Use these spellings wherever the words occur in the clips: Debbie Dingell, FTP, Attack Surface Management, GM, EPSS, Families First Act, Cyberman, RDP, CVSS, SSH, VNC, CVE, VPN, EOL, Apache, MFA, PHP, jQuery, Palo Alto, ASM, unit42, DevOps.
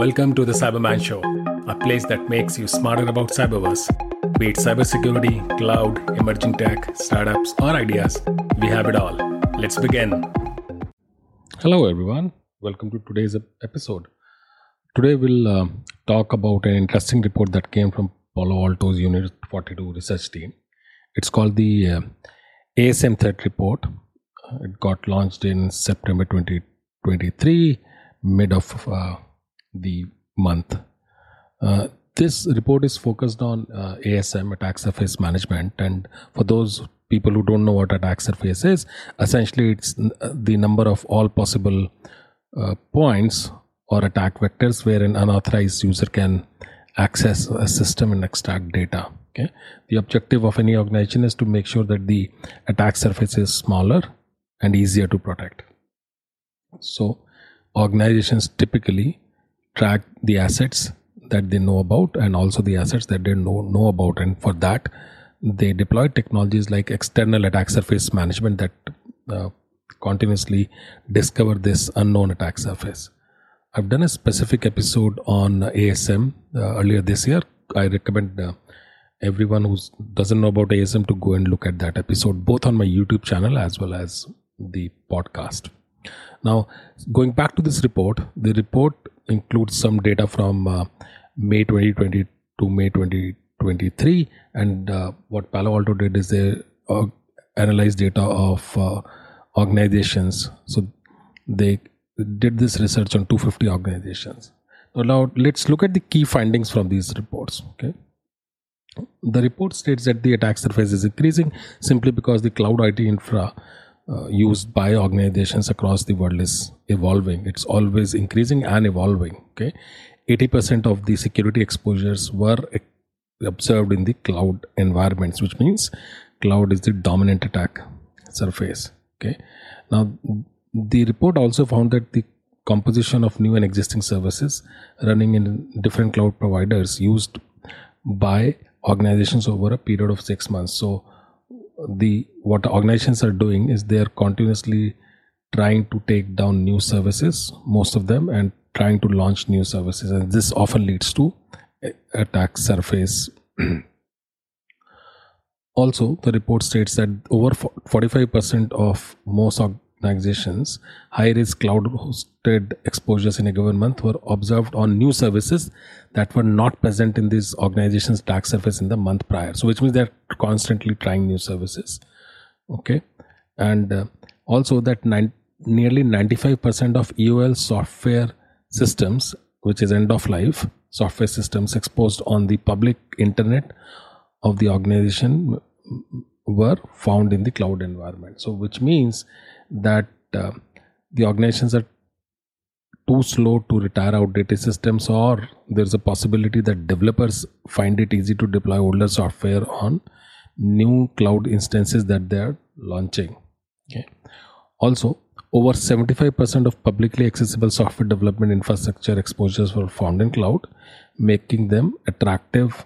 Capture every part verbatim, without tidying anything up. Welcome to the Cyberman Show, a place that makes you smarter about cyberverse. Be it cybersecurity, cloud, emerging tech, startups, or ideas, we have it all. Let's begin. Hello everyone. Welcome to today's episode. Today we'll uh, talk about an interesting report that came from Palo Alto's Unit forty-two research team. It's called the uh, A S M threat report. It got launched in September twenty twenty-three, mid of uh, the month. Uh, this report is focused on uh, A S M, attack surface management, and for those people who don't know what attack surface is, essentially it's the number of all possible uh, points or attack vectors where an unauthorized user can access a system and extract data. Okay. The objective of any organization is to make sure that the attack surface is smaller and easier to protect. So organizations typically track the assets that they know about and also the assets that they know, know about. And for that, they deploy technologies like external attack surface management that uh, continuously discover this unknown attack surface. I've done a specific episode on A S M uh, earlier this year. I recommend uh, everyone who doesn't know about A S M to go and look at that episode, both on my YouTube channel as well as the podcast. Now, going back to this report, the report includes some data from uh, May twenty twenty to May twenty twenty-three, and uh, what Palo Alto did is they uh, analyzed data of uh, organizations. So they did this research on two hundred fifty organizations. Now, let's look at the key findings from these reports. Okay. The report states that the attack surface is increasing simply because the cloud I T infra uh, used by organizations across the world is evolving. It's always increasing and evolving. Okay, eighty percent of the security exposures were observed in the cloud environments, which means cloud is the dominant attack surface. Okay, now the report also found that the composition of new and existing services running in different cloud providers used by organizations over a period of six months. So the what organizations are doing is they are continuously trying to take down new services, most of them, and trying to launch new services, and this often leads to attack surface. Also, the report states that over forty-five percent of most organizations' high-risk cloud-hosted exposures in a given month were observed on new services that were not present in these organizations' attack surface in the month prior. So, which means they're constantly trying new services. Okay, and uh, also that nine, nearly ninety-five percent of E O L software systems, which is end-of-life software systems exposed on the public internet of the organization, were found in the cloud environment. So, which means that uh, the organizations are too slow to retire outdated systems, or there's a possibility that developers find it easy to deploy older software on new cloud instances that they're launching. Okay. Also, over seventy-five percent of publicly accessible software development infrastructure exposures were found in cloud, making them attractive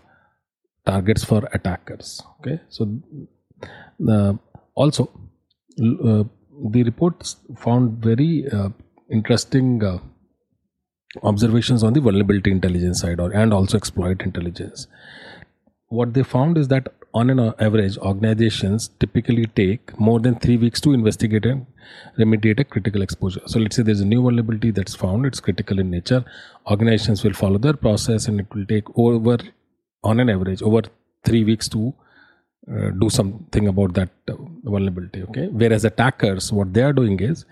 targets for attackers. Okay. So, uh, also, uh, the report found very uh, interesting uh, observations on the vulnerability intelligence side, or and also exploit intelligence. What they found is that on an average, organizations typically take more than three weeks to investigate and remediate a critical exposure. So let's say there's a new vulnerability that's found, it's critical in nature. Organizations will follow their process, and it will take over, on an average, over three weeks to Uh, do something about that uh, vulnerability. Okay, whereas attackers, what they are doing is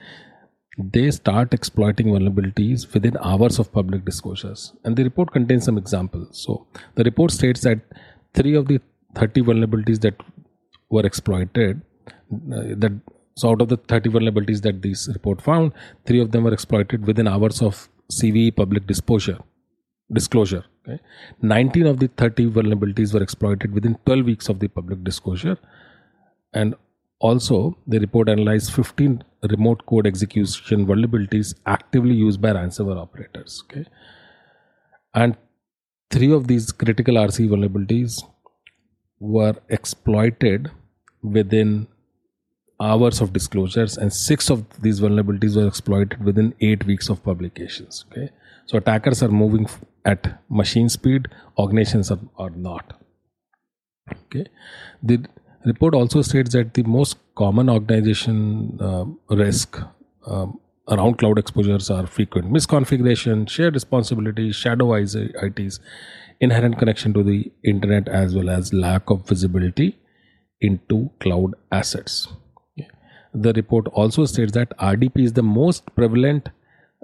they start exploiting vulnerabilities within hours of public disclosures. And the report contains some examples. So the report states that three of the thirty vulnerabilities that were exploited, uh, that so out of the thirty vulnerabilities that this report found, three of them were exploited within hours of C V E public disclosure. Disclosure. Okay. nineteen of the thirty vulnerabilities were exploited within twelve weeks of the public disclosure. And also, the report analyzed fifteen remote code execution vulnerabilities actively used by ransomware operators. Okay. And three of these critical R C vulnerabilities were exploited within hours of disclosures, and six of these vulnerabilities were exploited within eight weeks of publications. Okay, so attackers are moving at machine speed, organizations are, are not. Okay, the report also states that the most common organization uh, risk um, around cloud exposures are frequent misconfiguration, shared responsibility, shadow I Ts, inherent connection to the internet, as well as lack of visibility into cloud assets. Okay. The report also states that R D P is the most prevalent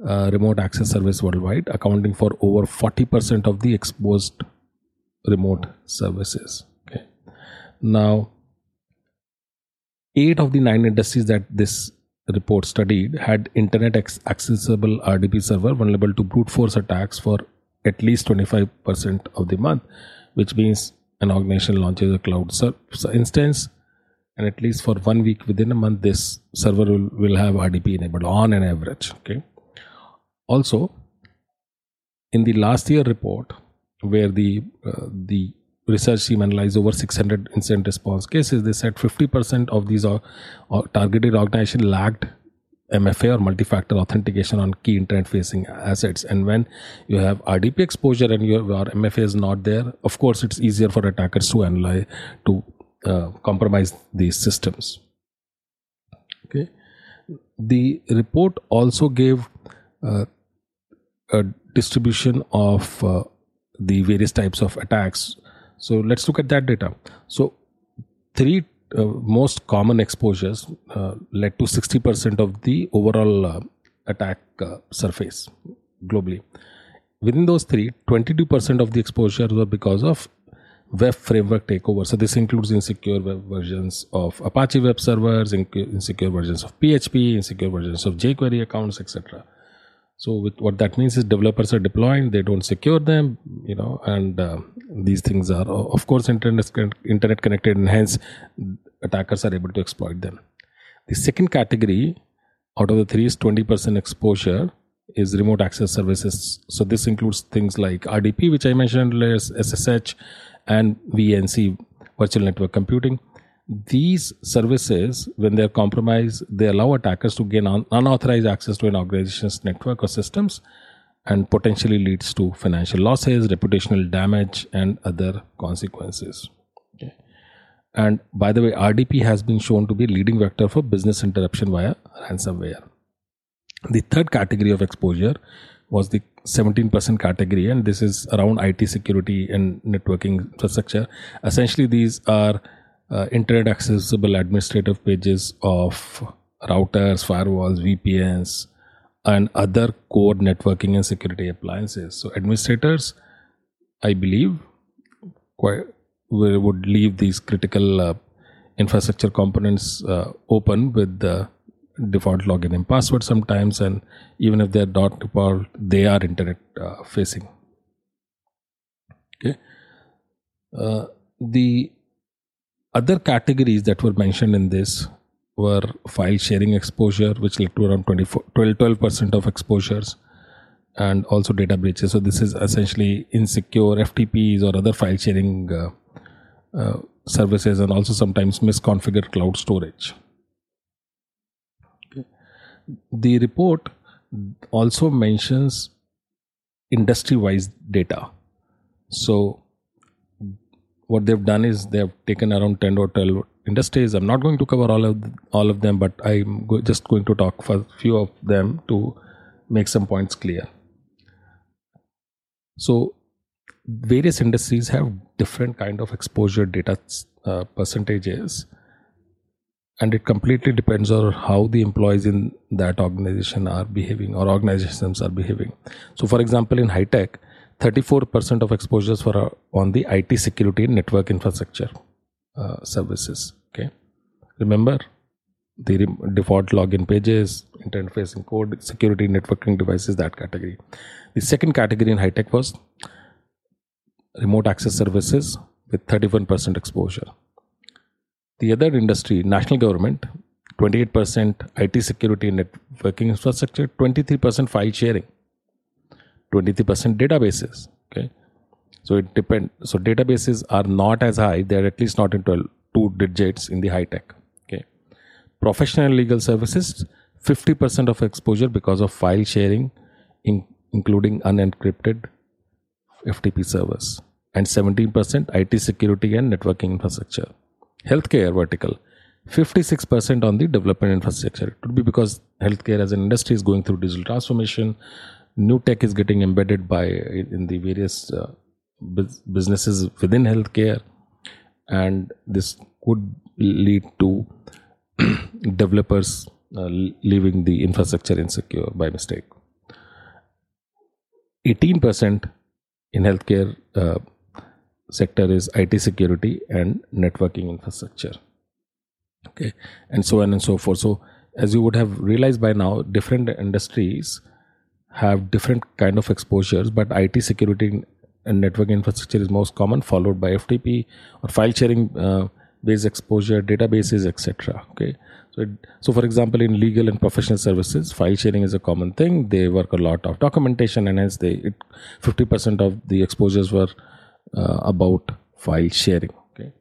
uh, remote access service worldwide, accounting for over forty percent of the exposed remote services. Okay. Now, eight of the nine industries that this report studied had internet accessible R D P server vulnerable to brute force attacks for at least twenty-five percent of the month, which means an organization launches a cloud instance, and at least for one week within a month, this server will, will have R D P enabled on an average. Okay. Also, in the last year report, where the uh, the research team analyzed over six hundred incident response cases, they said fifty percent of these are, are targeted organizations lacked M F A or multi-factor authentication on key internet-facing assets. And when you have R D P exposure and your, your M F A is not there, of course, it's easier for attackers to analyze to uh, compromise these systems. Okay, the report also gave uh, a distribution of uh, the various types of attacks. So let's look at that data. So three uh, most common exposures uh, led to sixty percent of the overall uh, attack uh, surface globally. Within those three, twenty-two percent of the exposures were because of web framework takeover. So this includes insecure web versions of Apache web servers, inc- insecure versions of P H P, insecure versions of jQuery accounts, et cetera. So with, what that means is developers are deploying, they don't secure them, you know, and uh, these things are, of course, internet, internet connected, and hence attackers are able to exploit them. The second category out of the three is twenty percent exposure is remote access services. So this includes things like R D P, which I mentioned, S S H, and V N C, virtual network computing. These services, when they are compromised, they allow attackers to gain un- unauthorized access to an organization's network or systems, and potentially leads to financial losses, reputational damage, and other consequences. Okay. And by the way, R D P has been shown to be a leading vector for business interruption via ransomware. The third category of exposure was the seventeen percent category, and this is around I T security and networking infrastructure. Essentially, these are Uh, internet accessible administrative pages of routers, firewalls, V P Ns, and other core networking and security appliances. So administrators, I believe, quite, we would leave these critical uh, infrastructure components uh, open with the default login and password sometimes, and even if they're not default, they are internet uh, facing. Okay. Uh, the other categories that were mentioned in this were file sharing exposure, which led to around twenty-four, twelve percent of exposures, and also data breaches. So this is essentially insecure F T Ps or other file sharing uh, uh, services, and also sometimes misconfigured cloud storage. Okay. The report also mentions industry-wise data. So what they've done is they've taken around ten or twelve industries. I'm not going to cover all of all of them, but I'm go- just going to talk for a few of them to make some points clear. So various industries have different kind of exposure data uh, percentages, and it completely depends on how the employees in that organization are behaving or organizations are behaving. So for example, in high tech, thirty-four percent of exposures for uh, on the I T security and network infrastructure uh, services. Okay, remember the re- default login pages, internet-facing code, security, networking devices, that category. The second category in high tech was remote access services with thirty-one percent exposure. The other industry, national government, twenty-eight percent I T security and networking infrastructure, twenty-three percent file sharing, twenty-three percent databases. Okay, so it depends. So databases are not as high; they are at least not in twelve, two digits in the high tech. Okay, Professional legal services, fifty percent of exposure because of file sharing, in, including unencrypted F T P servers, and seventeen percent I T security and networking infrastructure. Healthcare vertical, fifty-six percent on the development infrastructure. It could be because healthcare as an industry is going through digital transformation. New tech is getting embedded by in the various uh, businesses within healthcare, and this could lead to developers uh, leaving the infrastructure insecure by mistake. eighteen percent in healthcare uh, sector is I T security and networking infrastructure. Okay, and so on and so forth. So as you would have realized by now, different industries have different kind of exposures, but I T security and network infrastructure is most common, followed by F T P or file sharing uh, based exposure, databases, et cetera. Okay, so it, so for example, in legal and professional services, file sharing is a common thing. They work a lot of documentation, and hence they fifty percent of the exposures were uh, about file sharing. Okay,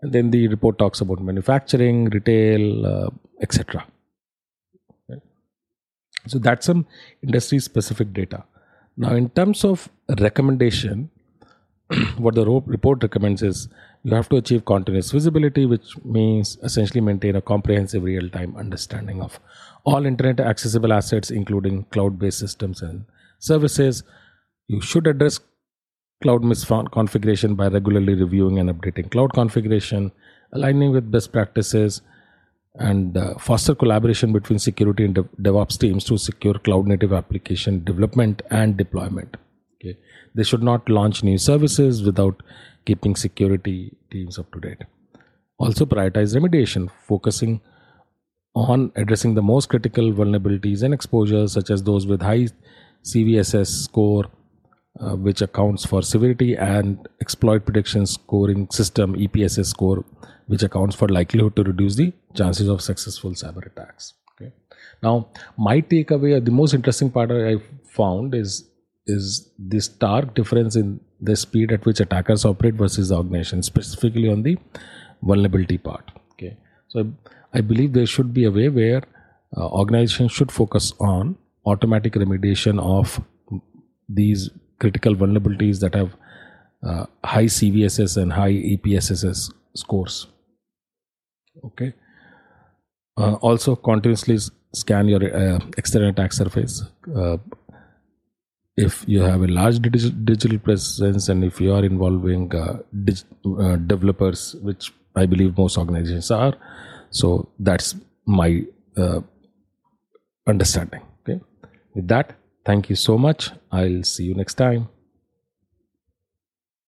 and then the report talks about manufacturing, retail, uh, et cetera. Okay. So that's some industry-specific data. Now, in terms of recommendation, what the report recommends is you have to achieve continuous visibility, which means essentially maintain a comprehensive real-time understanding of all internet accessible assets, including cloud-based systems and services. You should address cloud misconfiguration by regularly reviewing and updating cloud configuration, aligning with best practices, and uh, foster collaboration between security and dev- DevOps teams to secure cloud-native application development and deployment. Okay. They should not launch new services without keeping security teams up to date. Also, prioritize remediation, focusing on addressing the most critical vulnerabilities and exposures, such as those with high C V S S score, uh, which accounts for severity, and exploit prediction scoring system, E P S S score, which accounts for likelihood, to reduce the chances of successful cyber attacks. Okay. Now, my takeaway, the most interesting part I found is is the stark difference in the speed at which attackers operate versus the organization, specifically on the vulnerability part. Okay, so I believe there should be a way where uh, organizations should focus on automatic remediation of these critical vulnerabilities that have uh, high C V S S and high E P S S scores. Okay. Uh, also, continuously scan your uh, external attack surface. Uh, If you have a large digital presence, and if you are involving uh, dig- uh, developers, which I believe most organizations are, so that's my uh, understanding. Okay. With that, thank you so much. I'll see you next time.